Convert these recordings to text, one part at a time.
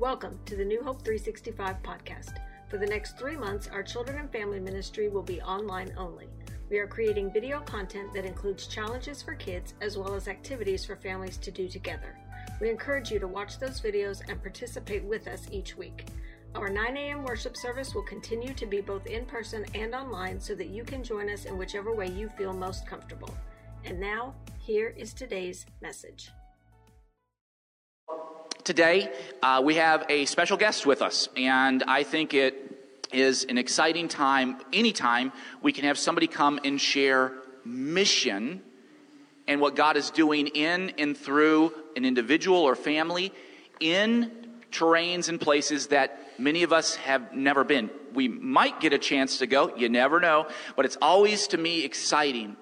Welcome to the New Hope 365 podcast. For the next 3 months, our children and family ministry will be online only. We are creating video content that includes challenges for kids as well as activities for families to do together. We encourage you to watch those videos and participate with us each week. Our 9 a.m. worship service will continue to be both in person and online so that you can join us in whichever way you feel most comfortable. And now, here is today's message. Today, we have a special guest with us, and I think it is an exciting time, anytime we can have somebody come and share mission and what God is doing in and through an individual or family in terrains and places that many of us have never been. We might get a chance to go, you never know, but it's always to me exciting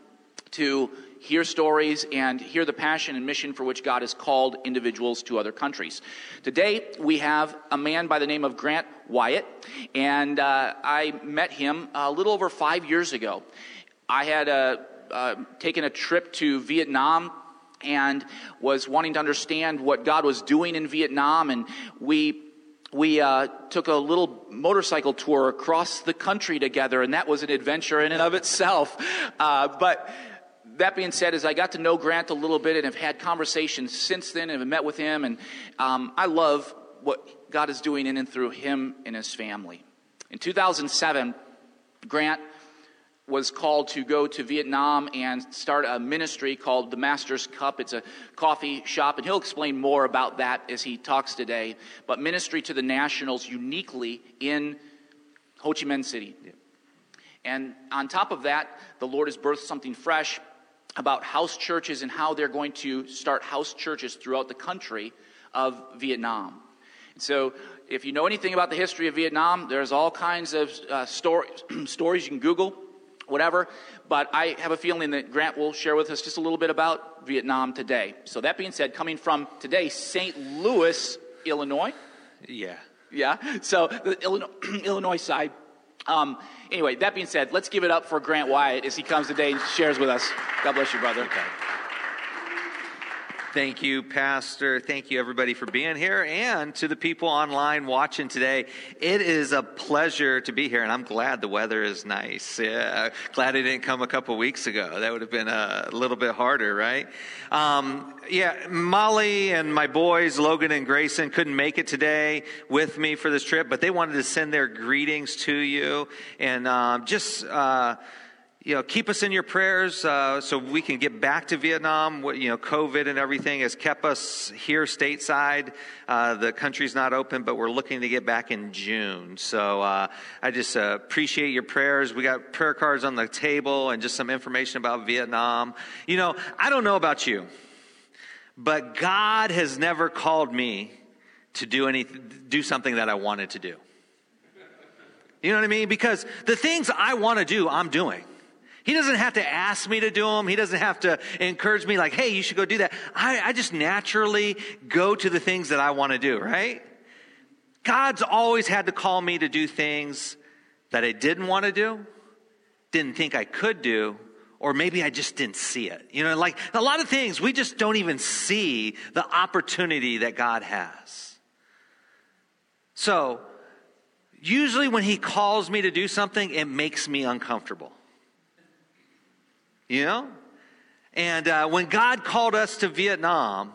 to hear stories and hear the passion and mission for which God has called individuals to other countries. Today, we have a man by the name of Grant Wyatt, and I met him a little over 5 years ago. I had taken a trip to Vietnam and was wanting to understand what God was doing in Vietnam, and we took a little motorcycle tour across the country together, and that was an adventure in and of itself. But that being said, as I got to know Grant a little bit and have had conversations since then and have met with him, and I love what God is doing in and through him and his family. In 2007, Grant was called to go to Vietnam and start a ministry called the Master's Cup. It's a coffee shop, and he'll explain more about that as he talks today. But ministry to the nationals uniquely in Ho Chi Minh City. And on top of that, the Lord has birthed something fresh about house churches and how they're going to start house churches throughout the country of Vietnam. So if you know anything about the history of Vietnam, there's all kinds of stories you can Google, whatever, but I have a feeling that Grant will share with us just a little bit about Vietnam today. So that being said, coming from today, St. Louis, Illinois. Yeah. So the Illinois side. Anyway, that being said, let's give it up for Grant Wyatt as he comes today and shares with us. God bless you, brother. Okay. Thank you, Pastor. Thank you, everybody, for being here, and to the people online watching today. It is a pleasure to be here, and I'm glad the weather is nice. Yeah, glad it didn't come a couple weeks ago. That would have been a little bit harder, right? Molly and my boys, Logan and Grayson, couldn't make it today with me for this trip, but they wanted to send their greetings to you, and keep us in your prayers so we can get back to Vietnam. COVID and everything has kept us here stateside. The country's not open, but we're looking to get back in June. So I just appreciate your prayers. We got prayer cards on the table and just some information about Vietnam. I don't know about you, but God has never called me to do something that I wanted to do. You know what I mean? Because the things I want to do, I'm doing. He doesn't have to ask me to do them. He doesn't have to encourage me like, hey, you should go do that. I just naturally go to the things that I want to do, right? God's always had to call me to do things that I didn't want to do, didn't think I could do, or maybe I just didn't see it. Like a lot of things, we just don't even see the opportunity that God has. So usually when he calls me to do something, it makes me uncomfortable. And when God called us to Vietnam,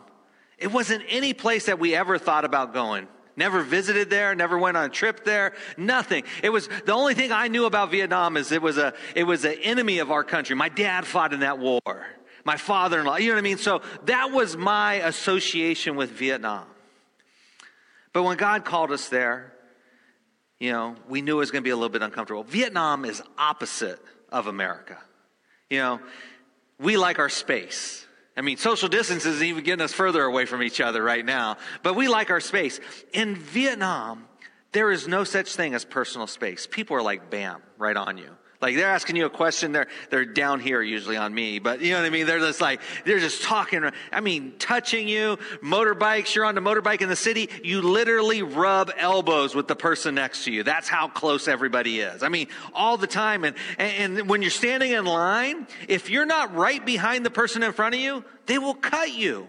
it wasn't any place that we ever thought about going. Never visited there, never went on a trip there, nothing. It was the only thing I knew about Vietnam is it was an enemy of our country. My dad fought in that war. My father-in-law, you know what I mean? So that was my association with Vietnam. But when God called us there, we knew it was going to be a little bit uncomfortable. Vietnam is opposite of America. We like our space. Social distance isn't even getting us further away from each other right now, but we like our space. In Vietnam, there is no such thing as personal space. People are like, bam, right on you. Like they're asking you a question. They're down here usually on me, but you know what I mean? They're just like, they're just talking. Touching you, motorbikes, you're on the motorbike in the city. You literally rub elbows with the person next to you. That's how close everybody is. All the time. And when you're standing in line, if you're not right behind the person in front of you, they will cut you.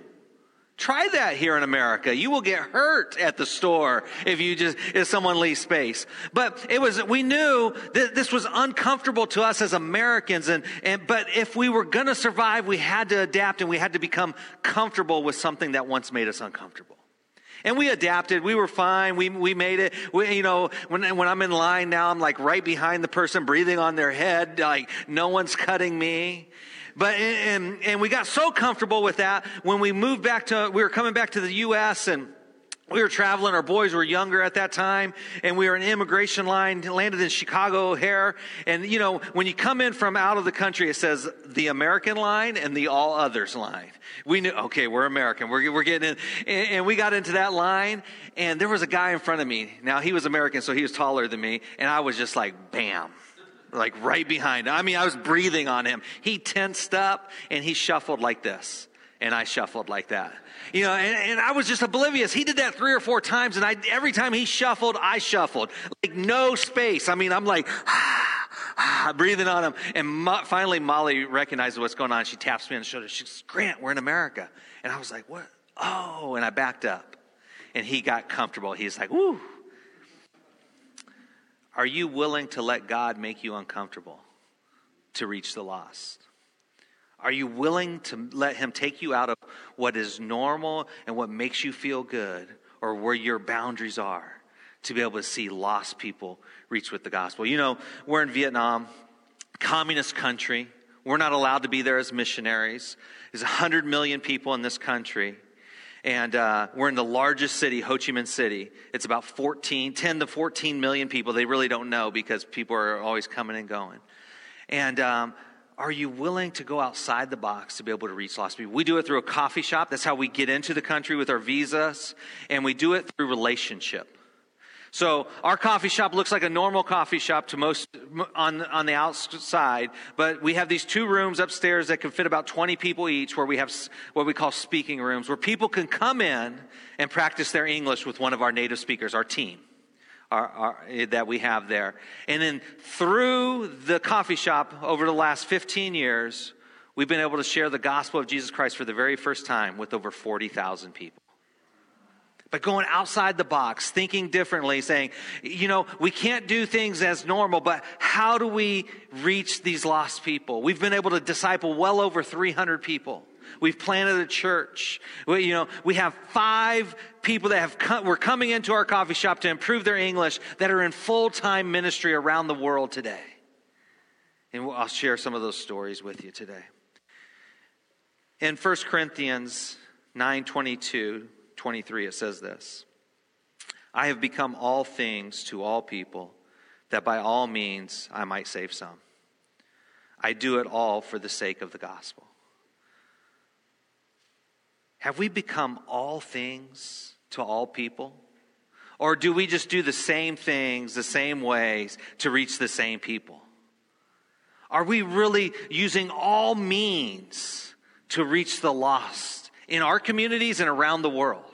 Try that here in America. You will get hurt at the store if someone leaves space. But we knew that this was uncomfortable to us as Americans. But if we were going to survive, we had to adapt and we had to become comfortable with something that once made us uncomfortable. And we adapted. We were fine. We made it. When I'm in line now, I'm like right behind the person breathing on their head. Like no one's cutting me. But, and we got so comfortable with that when we moved back we were coming back to the U.S. and we were traveling. Our boys were younger at that time and we were in immigration line, landed in Chicago O'Hare. And when you come in from out of the country, it says the American line and the all others line. We knew, okay, we're American. We're getting in. And we got into that line and there was a guy in front of me. Now he was American, so he was taller than me. And I was just like, bam. Like right behind. I mean, I was breathing on him. He tensed up and he shuffled like this. And I shuffled like that. And I was just oblivious. He did that 3 or 4 times. And every time he shuffled, I shuffled. Like no space. I mean, I'm like, breathing on him. And finally, Molly recognized what's going on. She taps me on the shoulder. She says, Grant, we're in America. And I was like, what? Oh, and I backed up. And he got comfortable. He's like, woo. Are you willing to let God make you uncomfortable to reach the lost? Are you willing to let him take you out of what is normal and what makes you feel good or where your boundaries are to be able to see lost people reach with the gospel? We're in Vietnam, communist country. We're not allowed to be there as missionaries. There's 100 million people in this country. And we're in the largest city, Ho Chi Minh City. It's about 10 to 14 million people. They really don't know because people are always coming and going. And are you willing to go outside the box to be able to reach lost people? We do it through a coffee shop. That's how we get into the country with our visas. And we do it through relationship. So our coffee shop looks like a normal coffee shop to most on the outside, but we have these 2 rooms upstairs that can fit about 20 people each where we have what we call speaking rooms where people can come in and practice their English with one of our native speakers, our team that we have there. And then through the coffee shop over the last 15 years, we've been able to share the gospel of Jesus Christ for the very first time with over 40,000 people. But going outside the box, thinking differently, saying, we can't do things as normal, but how do we reach these lost people? We've been able to disciple well over 300 people. We've planted a church. We have 5 people that were coming into our coffee shop to improve their English that are in full-time ministry around the world today. And I'll share some of those stories with you today. In 1 Corinthians 9:22-23, it says this: I have become all things to all people, that by all means I might save some. I do it all for the sake of the gospel. Have we become all things to all people? Or do we just do the same things, the same ways to reach the same people? Are we really using all means to reach the lost in our communities and around the world?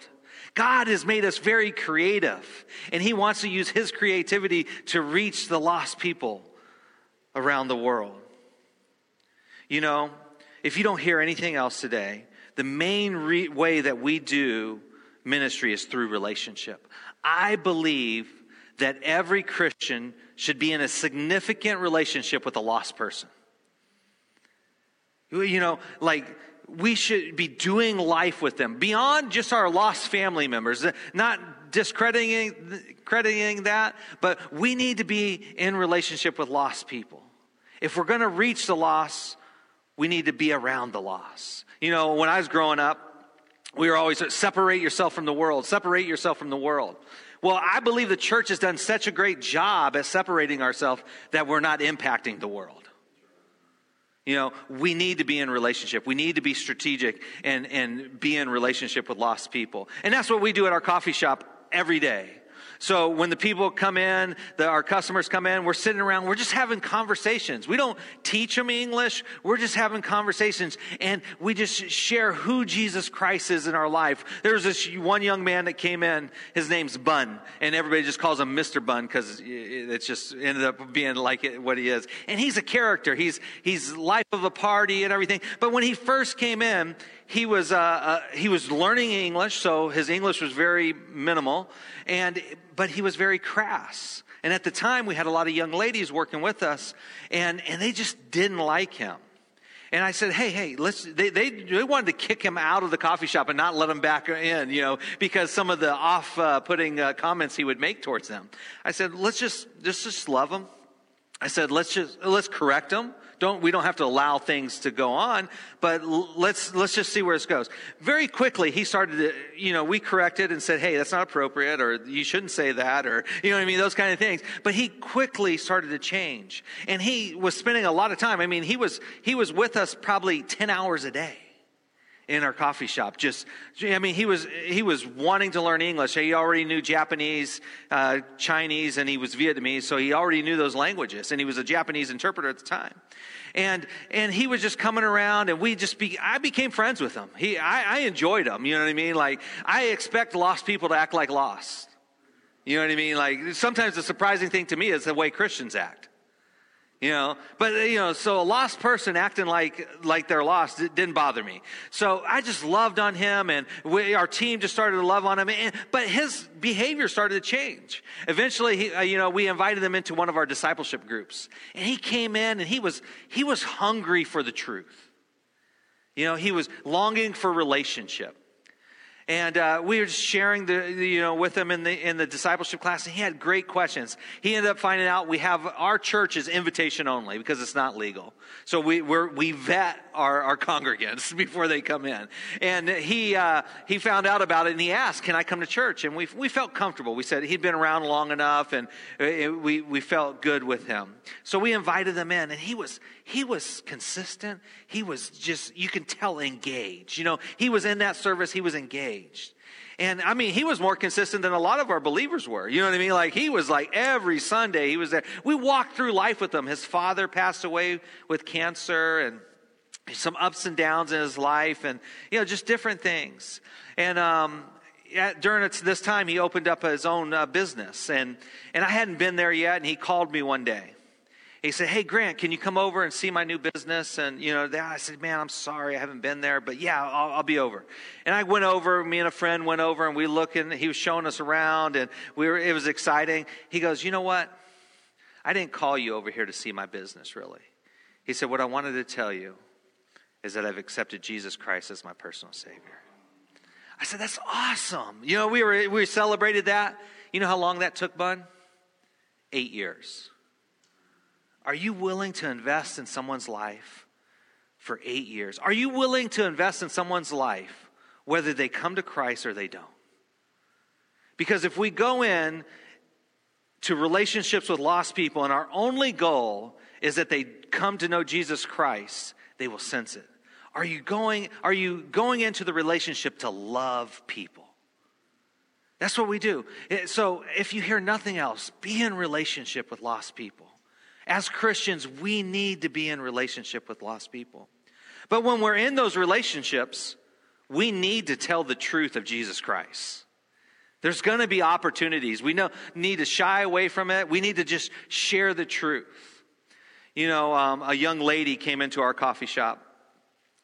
God has made us very creative, and he wants to use his creativity to reach the lost people around the world. If you don't hear anything else today, the main way that we do ministry is through relationship. I believe that every Christian should be in a significant relationship with a lost person. We should be doing life with them beyond just our lost family members, not discrediting that, but we need to be in relationship with lost people. If we're going to reach the lost, we need to be around the lost. When I was growing up, we were always separate yourself from the world, separate yourself from the world. Well, I believe the church has done such a great job at separating ourselves that we're not impacting the world. We need to be in relationship. We need to be strategic and be in relationship with lost people. And that's what we do at our coffee shop every day. So when the people come in, our customers come in, we're sitting around, we're just having conversations. We don't teach them English. We're just having conversations, and we just share who Jesus Christ is in our life. There's this one young man that came in. His name's Bun, and everybody just calls him Mr. Bun because it's just ended up being like what he is. And he's a character. He's life of a party and everything. But when he first came in, he was learning English, so his English was very minimal, but he was very crass. And at the time, we had a lot of young ladies working with us, and they just didn't like him. And I said, hey, they wanted to kick him out of the coffee shop and not let him back in, because some of the off-putting comments he would make towards them. I said, let's just love him. I said, let's correct him. We don't have to allow things to go on, but let's just see where this goes. Very quickly, he started to, we corrected and said, hey, that's not appropriate, or you shouldn't say that, or, those kind of things. But he quickly started to change. And he was spending a lot of time. I mean, he was with us probably 10 hours a day in our coffee shop. He was wanting to learn English. He already knew Japanese, Chinese, and he was Vietnamese, so he already knew those languages, and he was a Japanese interpreter at the time. And he was just coming around, and I became friends with him. I enjoyed him, you know what I mean? Like, I expect lost people to act like lost. You know what I mean? Like, sometimes the surprising thing to me is the way Christians act. So a lost person acting like they're lost, it didn't bother me. So I just loved on him, and our team just started to love on him. But his behavior started to change. Eventually, we invited him into one of our discipleship groups, and he came in, and he was hungry for the truth. He was longing for relationship. And we were just sharing with him in the discipleship class, and he had great questions. He ended up finding out our church is invitation only because it's not legal. So we vet our congregants before they come in. And he found out about it, and he asked, "Can I come to church?" And we felt comfortable. We said he'd been around long enough, and we felt good with him. So we invited them in, and he was consistent. He was just, you can tell, engaged. He was in that service. He was engaged. And I mean, he was more consistent than a lot of our believers were. You know what I mean? Like, he was like every Sunday he was there. We walked through life with him. His father passed away with cancer, and some ups and downs in his life, and just different things. And during this time, he opened up his own business, and I hadn't been there yet. And he called me one day. He said, "Hey, Grant, can you come over and see my new business?" And, I said, "Man, I'm sorry, I haven't been there, but yeah, I'll be over." And I went over, me and a friend went over, and we looked, and he was showing us around, and it was exciting. He goes, "You know what? I didn't call you over here to see my business, really." He said, "What I wanted to tell you is that I've accepted Jesus Christ as my personal Savior." I said, "That's awesome." We celebrated that. You know how long that took, Bun? 8 years. Are you willing to invest in someone's life for 8 years? Are you willing to invest in someone's life whether they come to Christ or they don't? Because if we go in to relationships with lost people and our only goal is that they come to know Jesus Christ, they will sense it. Are you going into the relationship to love people? That's what we do. So if you hear nothing else, be in relationship with lost people. As Christians, we need to be in relationship with lost people. But when we're in those relationships, we need to tell the truth of Jesus Christ. There's going to be opportunities. We need to shy away from it. We need to just share the truth. A young lady came into our coffee shop.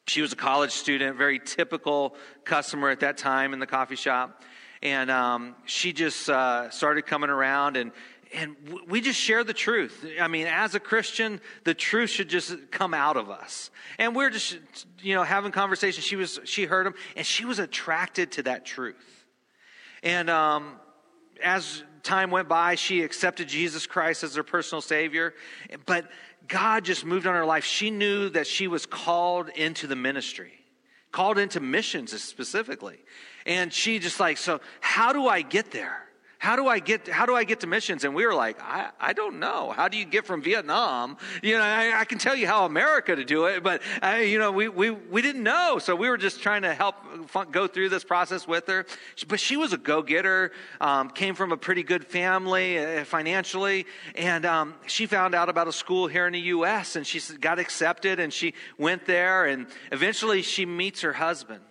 She was a college student, very typical customer at that time in the coffee shop. And she just started coming around, and we just share the truth. I mean, as a Christian, the truth should just come out of us. And we're just, having conversations. She heard him, and she was attracted to that truth. And as time went by, she accepted Jesus Christ as her personal Savior. But God just moved on her life. She knew that she was called into the ministry, called into missions specifically. And she just like, so how do I get there? how do I get to missions? And we were like, I don't know. How do you get from Vietnam? You know, I can tell you how America to do it, but we didn't know. So we were just trying to help go through this process with her. But she was a go-getter, came from a pretty good family financially. And she found out about a school here in the U.S. and she got accepted and she went there. And eventually she meets her husband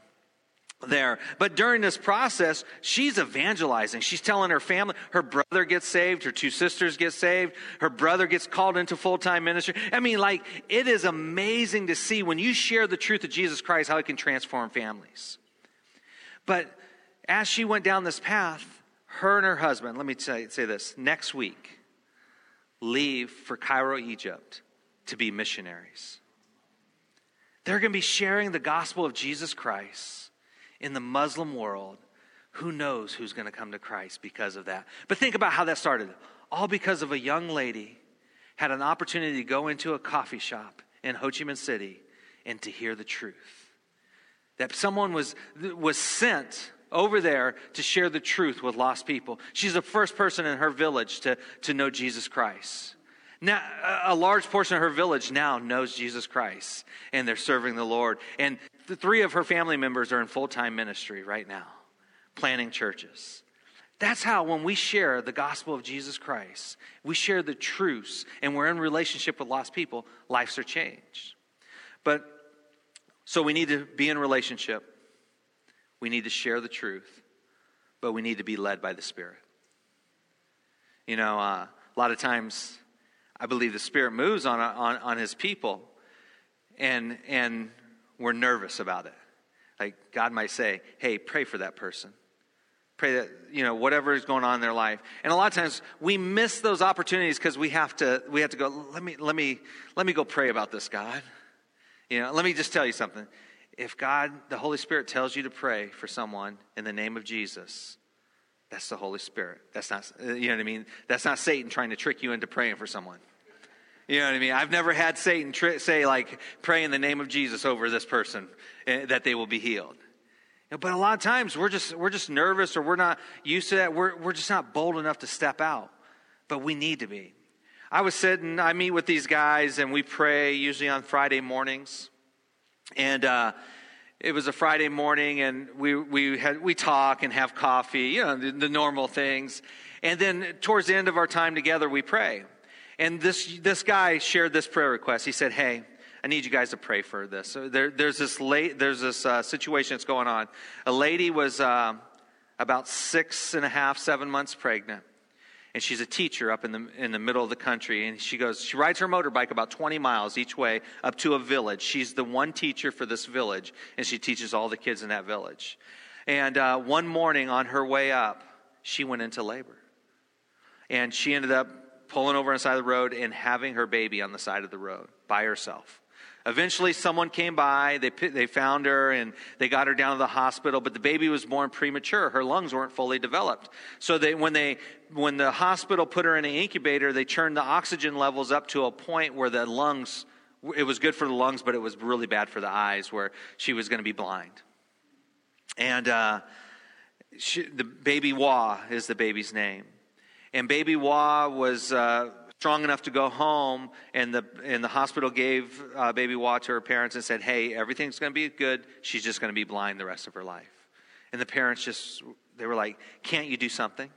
there. But during this process, she's evangelizing. She's telling her family, her brother gets saved, her two sisters get saved, her brother gets called into full-time ministry. I mean, like, it is amazing to see when you share the truth of Jesus Christ, how it can transform families. But as she went down this path, her and her husband, let me say this, next week, leave for Cairo, Egypt to be missionaries. They're going to be sharing the gospel of Jesus Christ in the Muslim world. Who knows who's going to come to Christ because of that? But think about how that started. All because of a young lady had an opportunity to go into a coffee shop in Ho Chi Minh City and to hear the truth. That someone was sent over there to share the truth with lost people. She's the first person in her village to know Jesus Christ. Now, a large portion of her village now knows Jesus Christ, and they're serving the Lord. And the three of her family members are in full-time ministry right now, planning churches. That's how, when we share the gospel of Jesus Christ, we share the truths, and we're in relationship with lost people, lives are changed. But, so we need to be in relationship. We need to share the truth, but we need to be led by the Spirit. You know, a lot of times, I believe the Spirit moves on His people, and we're nervous about it. Like, God might say, hey, pray for that person. Pray that, you know, whatever is going on in their life. And a lot of times we miss those opportunities because we have to go, let me go pray about this, God. You know, let me just tell you something. If God, the Holy Spirit tells you to pray for someone in the name of Jesus, that's the Holy Spirit. That's not, you know what I mean? That's not Satan trying to trick you into praying for someone. You know what I mean? I've never had Satan say, like, pray in the name of Jesus over this person that they will be healed. But a lot of times we're just nervous, or we're not used to that. We're just not bold enough to step out, but we need to be. I meet with these guys and we pray usually on Friday mornings, and it was a Friday morning, and we talk and have coffee, you know, the normal things. And then towards the end of our time together, we pray. And this guy shared this prayer request. He said, hey, I need you guys to pray for this. So there's this situation that's going on. A lady was about 6.5, 7 months pregnant. And she's a teacher up in the middle of the country. And she rides her motorbike about 20 miles each way up to a village. She's the one teacher for this village. And she teaches all the kids in that village. And one morning on her way up, she went into labor. And she ended up pulling over on the side of the road and having her baby on the side of the road by herself. Eventually, someone came by. They found her, and they got her down to the hospital. But the baby was born premature. Her lungs weren't fully developed. So when the hospital put her in an incubator, they turned the oxygen levels up to a point where the lungs, it was good for the lungs, but it was really bad for the eyes, where she was going to be blind. And the baby Wah is the baby's name. And baby Wah was strong enough to go home, and the hospital gave baby Wah to her parents and said, hey, everything's going to be good. She's just going to be blind the rest of her life. And the parents they were like, can't you do something?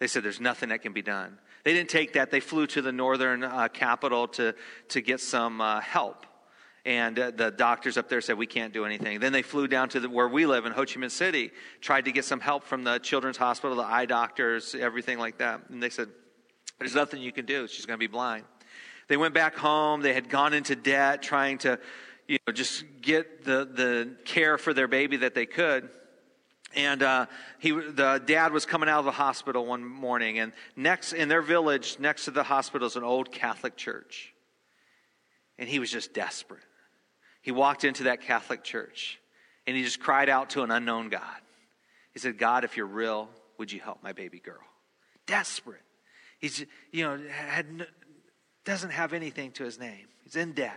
They said, there's nothing that can be done. They didn't take that. They flew to the northern capital to get some help. And the doctors up there said, we can't do anything. Then they flew down to where we live in Ho Chi Minh City, tried to get some help from the children's hospital, the eye doctors, everything like that. And they said, there's nothing you can do. She's going to be blind. They went back home. They had gone into debt trying to, you know, just get the care for their baby that they could. And the dad was coming out of the hospital one morning. And next in their village, next to the hospital, is an old Catholic church. And he was just desperate. He walked into that Catholic church, and he just cried out to an unknown God. He said, God, if you're real, would you help my baby girl? Desperate. He's, you know, doesn't have anything to his name. He's in debt.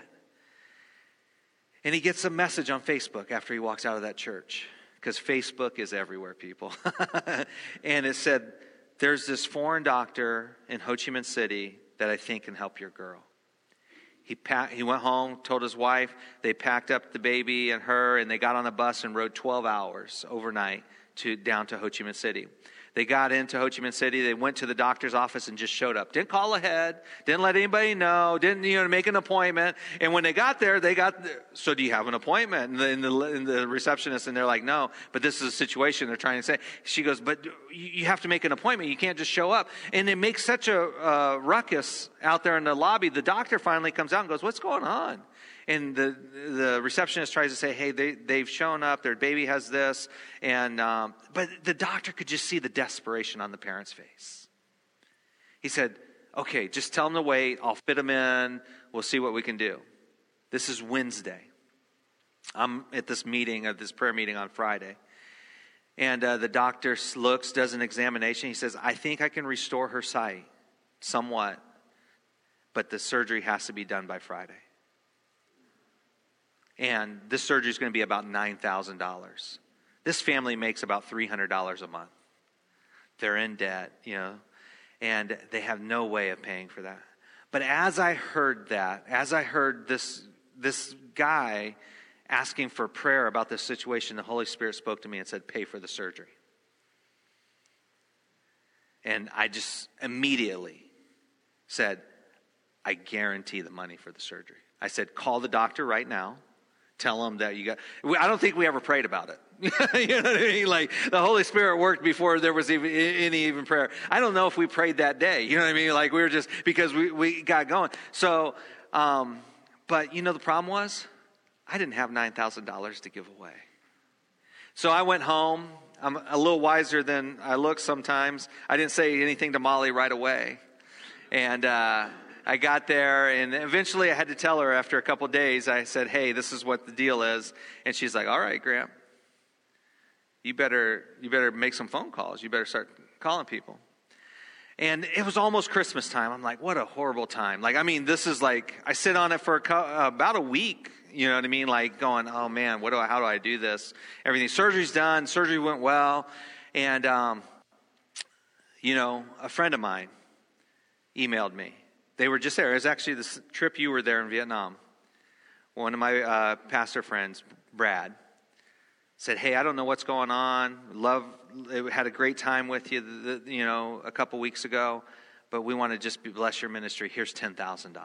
And he gets a message on Facebook after he walks out of that church, because Facebook is everywhere, people. And it said, There's this foreign doctor in Ho Chi Minh City that I think can help your girl. He went home, told his wife, they packed up the baby and her, and they got on a bus and rode 12 hours overnight down to Ho Chi Minh City. They got into Ho Chi Minh City. They went to the doctor's office and just showed up. Didn't call ahead. Didn't let anybody know. Didn't make an appointment. And when they got there, so do you have an appointment? And the receptionist, and they're like, no, but this is a situation they're trying to say. She goes, but you have to make an appointment. You can't just show up. And it makes such a ruckus out there in the lobby. The doctor finally comes out and goes, what's going on? And the receptionist tries to say, hey, they've shown up. Their baby has this. But the doctor could just see the desperation on the parents' face. He said, okay, just tell them to wait. I'll fit them in. We'll see what we can do. This is Wednesday. I'm at this prayer meeting on Friday. And the doctor looks, does an examination. He says, I think I can restore her sight somewhat, but the surgery has to be done by Friday. And this surgery is going to be about $9,000. This family makes about $300 a month. They're in debt, and they have no way of paying for that. But as I heard that, this guy asking for prayer about this situation, the Holy Spirit spoke to me and said, pay for the surgery. And I just immediately said, I guarantee the money for the surgery. I said, call the doctor right now. Tell them that I don't think we ever prayed about it. You know what I mean? Like, the Holy Spirit worked before there was even prayer. I don't know if we prayed that day. You know what I mean? Like, we were just, because we got going. So, but the problem was, I didn't have $9,000 to give away. So I went home. I'm a little wiser than I look sometimes. I didn't say anything to Molly right away. And, I got there, and eventually I had to tell her after a couple of days. I said, hey, this is what the deal is. And she's like, all right, Grant, you better make some phone calls. You better start calling people. And it was almost Christmas time. I'm like, what a horrible time. Like, I mean, this is like, I sit on it for about a week. You know what I mean? Like going, oh man, how do I do this? Everything, surgery's done. Surgery went well. And, a friend of mine emailed me. They were just there. It was actually this trip you were there in Vietnam. One of my pastor friends, Brad, said, hey, I don't know what's going on. Had a great time with you, a couple weeks ago, but we want to just bless your ministry. Here's $10,000.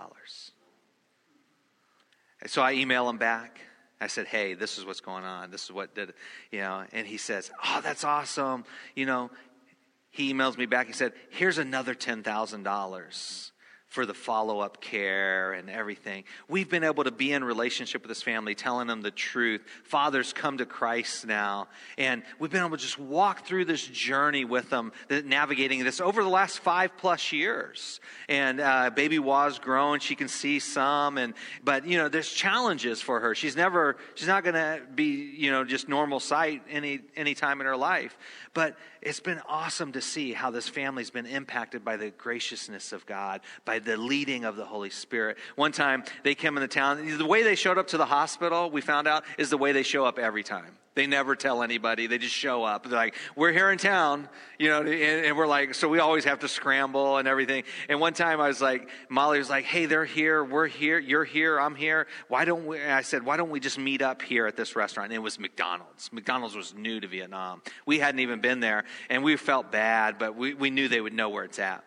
So I email him back. I said, hey, this is what's going on. This is what did, and he says, oh, that's awesome. He emails me back. He said, here's another $10,000. For the follow-up care and everything. We've been able to be in relationship with this family, telling them the truth. Father's come to Christ now. And we've been able to just walk through this journey with them, navigating this over the last 5+ years. And baby Wah's grown. She can see some. But there's challenges for her. She's not going to be, just normal sight any time in her life. But it's been awesome to see how this family's been impacted by the graciousness of God, by the leading of the Holy Spirit. One time, they came in the town. The way they showed up to the hospital, we found out, is the way they show up every time. They never tell anybody. They just show up. They're like, we're here in town, and we're like, so we always have to scramble and everything. And one time I was like, Molly was like, hey, they're here. We're here. You're here. I'm here. Why don't we just meet up here at this restaurant? And it was McDonald's. McDonald's was new to Vietnam. We hadn't even been there, and we felt bad, but we knew they would know where it's at,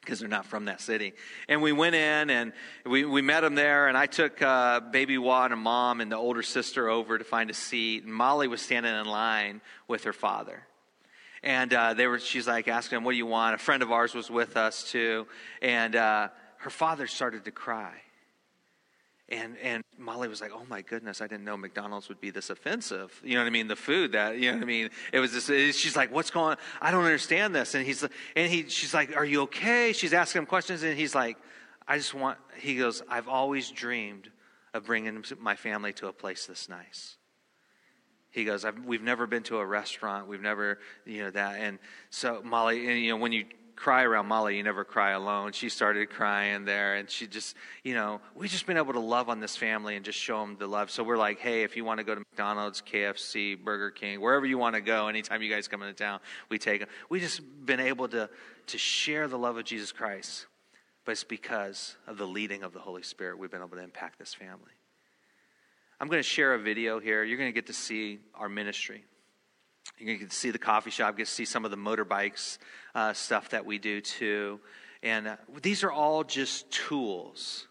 because they're not from that city. And we went in, and we met them there, and I took baby Wah and her mom and the older sister over to find a seat. And Molly was standing in line with her father. And she's like asking him, what do you want? A friend of ours was with us too. And her father started to cry. And Molly was like, oh my goodness, I didn't know McDonald's would be this offensive. You know what I mean? The food that, you know what I mean? It was this, she's like, what's going on? I don't understand this. And she's like, are you okay? She's asking him questions. And he's like, he goes, I've always dreamed of bringing my family to a place this nice. He goes, we've never been to a restaurant. We've never, that. And so Molly, when you cry around Molly. You never cry alone. She started crying there, and she just, you know, we've just been able to love on this family and just show them the love. So we're like, hey, if you want to go to McDonald's, KFC, Burger King, wherever you want to go, anytime you guys come into town, we take them. We've just been able to share the love of Jesus Christ, but it's because of the leading of the Holy Spirit we've been able to impact this family. I'm going to share a video here. You're going to get to see our ministry. You're going to get to see the coffee shop, get to see some of the motorbikes stuff that we do too. And these are all just tools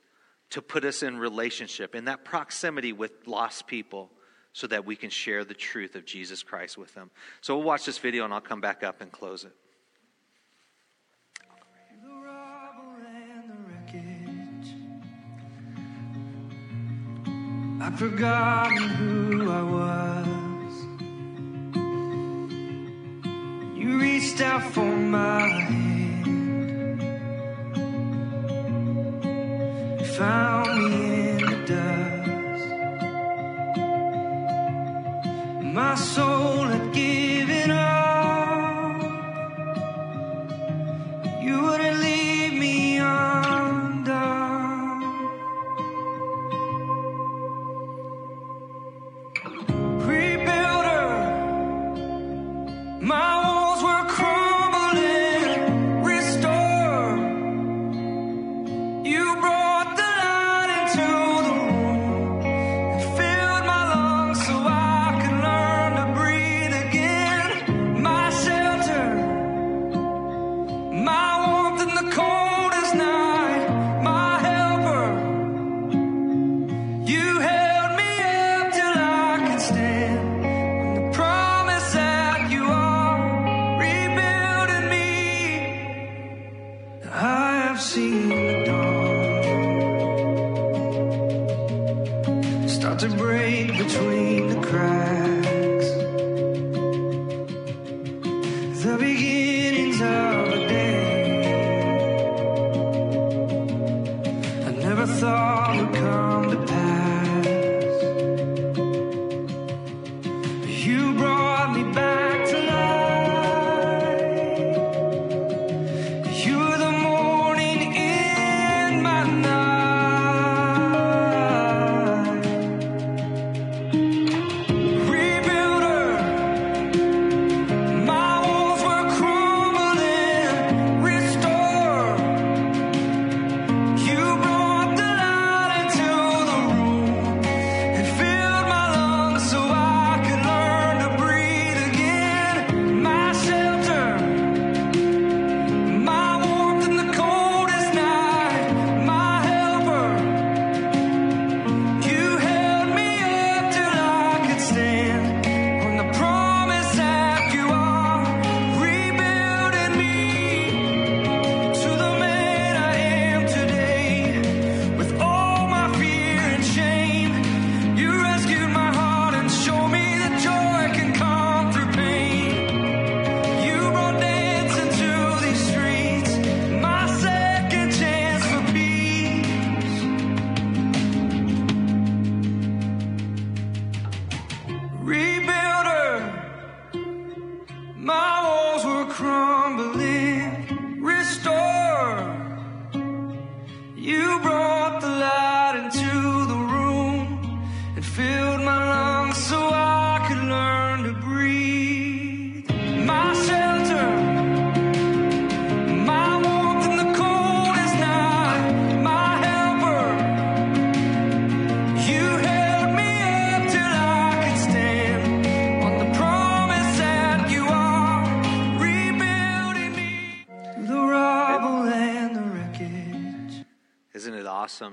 to put us in relationship, in that proximity with lost people so that we can share the truth of Jesus Christ with them. So we'll watch this video and I'll come back up and close it. I've forgotten who I was. You reached out for my hand. You found me in the dust. My soul had given up. You wouldn't leave me undone.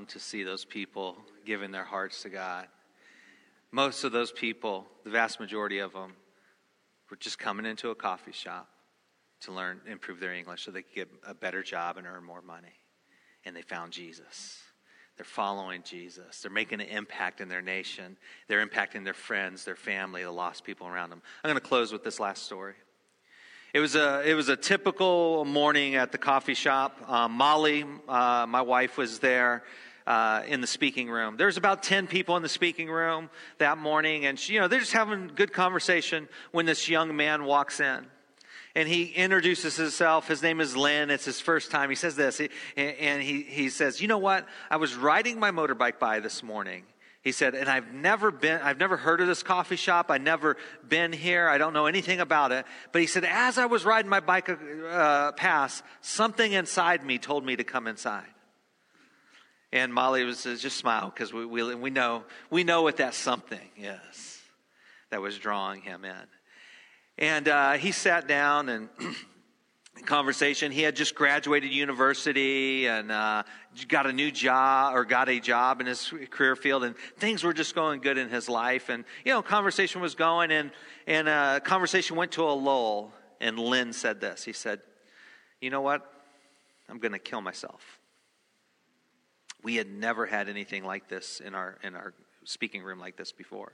To see those people giving their hearts to God. Most of those people, the vast majority of them, were just coming into a coffee shop to learn, improve their English so they could get a better job and earn more money. And they found Jesus. They're following Jesus. They're making an impact in their nation. They're impacting their friends, their family, the lost people around them. I'm going to close with this last story. It was a typical morning at the coffee shop. Molly, my wife, was there in the speaking room. There's about 10 people in the speaking room that morning, and she, they're just having good conversation when this young man walks in. and he introduces himself. His name is Lynn. It's his first time. He says this, and he says, you know what? I was riding my motorbike by this morning. He said, and I've never heard of this coffee shop. I've never been here. I don't know anything about it. But he said, as I was riding my bike past, something inside me told me to come inside. And Molly was just smile because we know what that something is that was drawing him in. And he sat down and. Conversation. He had just graduated university and got a job in his career field, and things were just going good in his life. And conversation was going, and conversation went to a lull. And Lynn said this. He said, "You know what? I'm going to kill myself. We had never had anything like this in our speaking room like this before."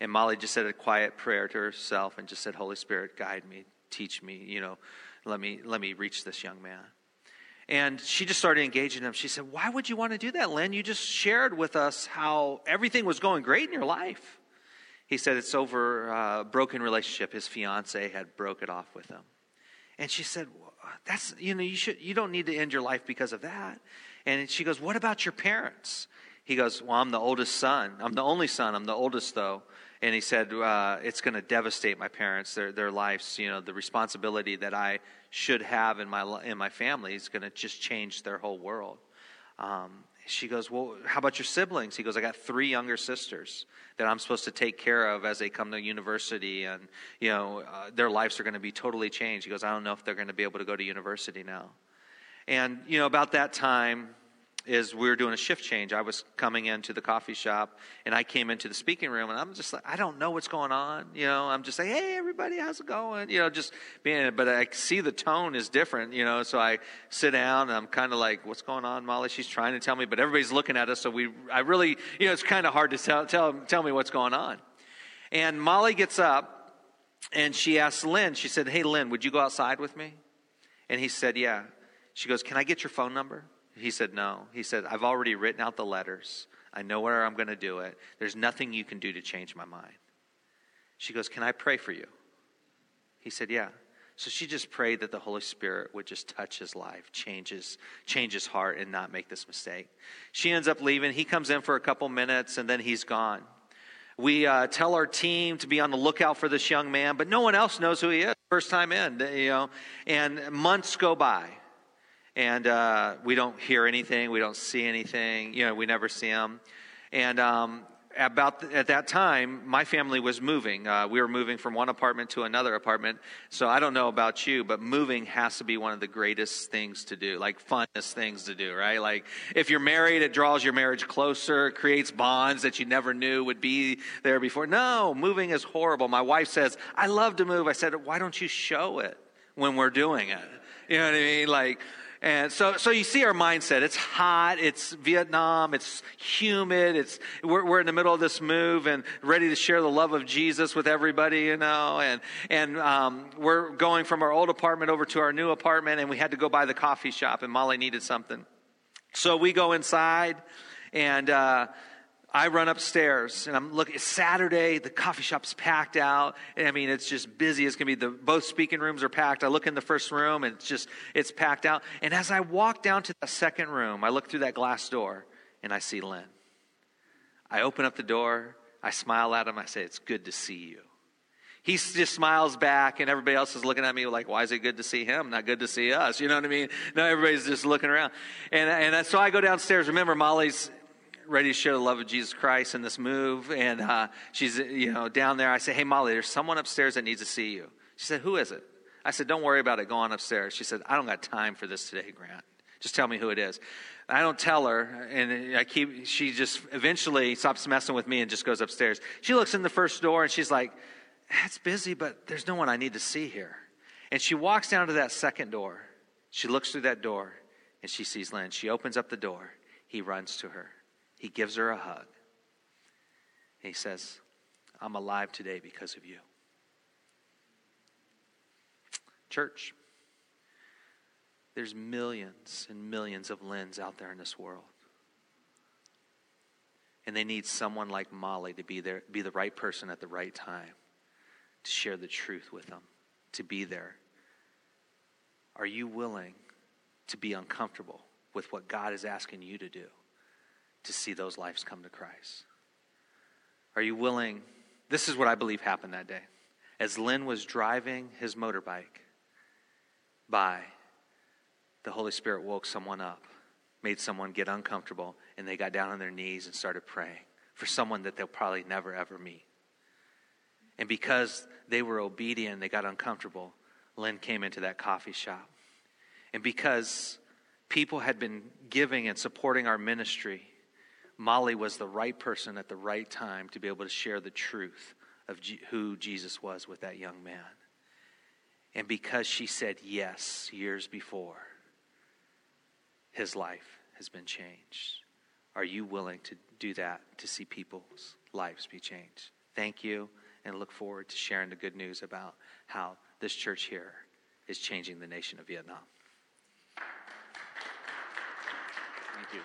And Molly just said a quiet prayer to herself and just said, "Holy Spirit, guide me, teach me. Let me reach this young man." And she just started engaging him. She said, why would you want to do that, Lynn? You just shared with us how everything was going great in your life. He said, it's over a broken relationship. His fiance had broke it off with him. And she said, well, that's, you don't need to end your life because of that. And she goes, what about your parents? He goes, well, I'm the oldest son. I'm the only son. I'm the oldest though. And he said, it's going to devastate my parents, their lives. The responsibility that I should have in my family is going to just change their whole world. She goes, well, how about your siblings? He goes, I got 3 younger sisters that I'm supposed to take care of as they come to university. And, their lives are going to be totally changed. He goes, I don't know if they're going to be able to go to university now. And, about that time, is we were doing a shift change. I was coming into the coffee shop, and I came into the speaking room, and I'm just like, I don't know what's going on. I'm just like, hey, everybody, how's it going? Just being, but I see the tone is different, so I sit down, and I'm kind of like, what's going on, Molly? She's trying to tell me, but everybody's looking at us, so I really, it's kind of hard to tell me what's going on. And Molly gets up, and she asks Lynn, she said, hey, Lynn, would you go outside with me? And he said, yeah. She goes, can I get your phone number? He said, no. He said, I've already written out the letters. I know where I'm going to do it. There's nothing you can do to change my mind. She goes, can I pray for you? He said, yeah. So she just prayed that the Holy Spirit would just touch his life, change his heart, and not make this mistake. She ends up leaving. He comes in for a couple minutes, and then he's gone. We tell our team to be on the lookout for this young man, but no one else knows who he is. First time in, and months go by. And we don't hear anything. We don't see anything. We never see him. And at that time, my family was moving. We were moving from one apartment to another apartment. So I don't know about you, but moving has to be one of the greatest things to do, like funnest things to do, right? Like if you're married, it draws your marriage closer. It creates bonds that you never knew would be there before. No, moving is horrible. My wife says, I love to move. I said, why don't you show it when we're doing it? You know what I mean? Like... And so you see our mindset. It's hot. It's Vietnam. It's humid. We're in the middle of this move and ready to share the love of Jesus with everybody, And we're going from our old apartment over to our new apartment, and we had to go by the coffee shop, and Molly needed something. So we go inside, and I run upstairs, and I'm looking. It's Saturday. The coffee shop's packed out. I mean, it's just busy as can be. Both speaking rooms are packed. I look in the first room, and it's packed out. And as I walk down to the second room, I look through that glass door, and I see Lynn. I open up the door. I smile at him. I say, it's good to see you. He just smiles back, and everybody else is looking at me like, why is it good to see him, not good to see us? You know what I mean? No, everybody's just looking around. And so I go downstairs. Remember, Molly's ready to share the love of Jesus Christ in this move. And she's, down there. I say, hey, Molly, there's someone upstairs that needs to see you. She said, who is it? I said, don't worry about it. Go on upstairs. She said, I don't got time for this today, Grant. Just tell me who it is. I don't tell her. And she just eventually stops messing with me and just goes upstairs. She looks in the first door and she's like, it's busy, but there's no one I need to see here. And she walks down to that second door. She looks through that door and she sees Lynn. She opens up the door. He runs to her. He gives her a hug. He says, I'm alive today because of you. Church, there's millions and millions of Lynn's out there in this world. And they need someone like Molly to be there, be the right person at the right time, to share the truth with them, to be there, Are you willing to be uncomfortable with what God is asking you to do to see those lives come to Christ? Are you willing? This is what I believe happened that day. As Lynn was driving his motorbike by, the Holy Spirit woke someone up, made someone get uncomfortable, and they got down on their knees and started praying for someone that they'll probably never, ever meet. And because they were obedient, they got uncomfortable, Lynn came into that coffee shop. And because people had been giving and supporting our ministry, Molly was the right person at the right time to be able to share the truth of who Jesus was with that young man. And because she said yes years before, his life has been changed. Are you willing to do that to see people's lives be changed? Thank you, and look forward to sharing the good news about how this church here is changing the nation of Vietnam. Thank you.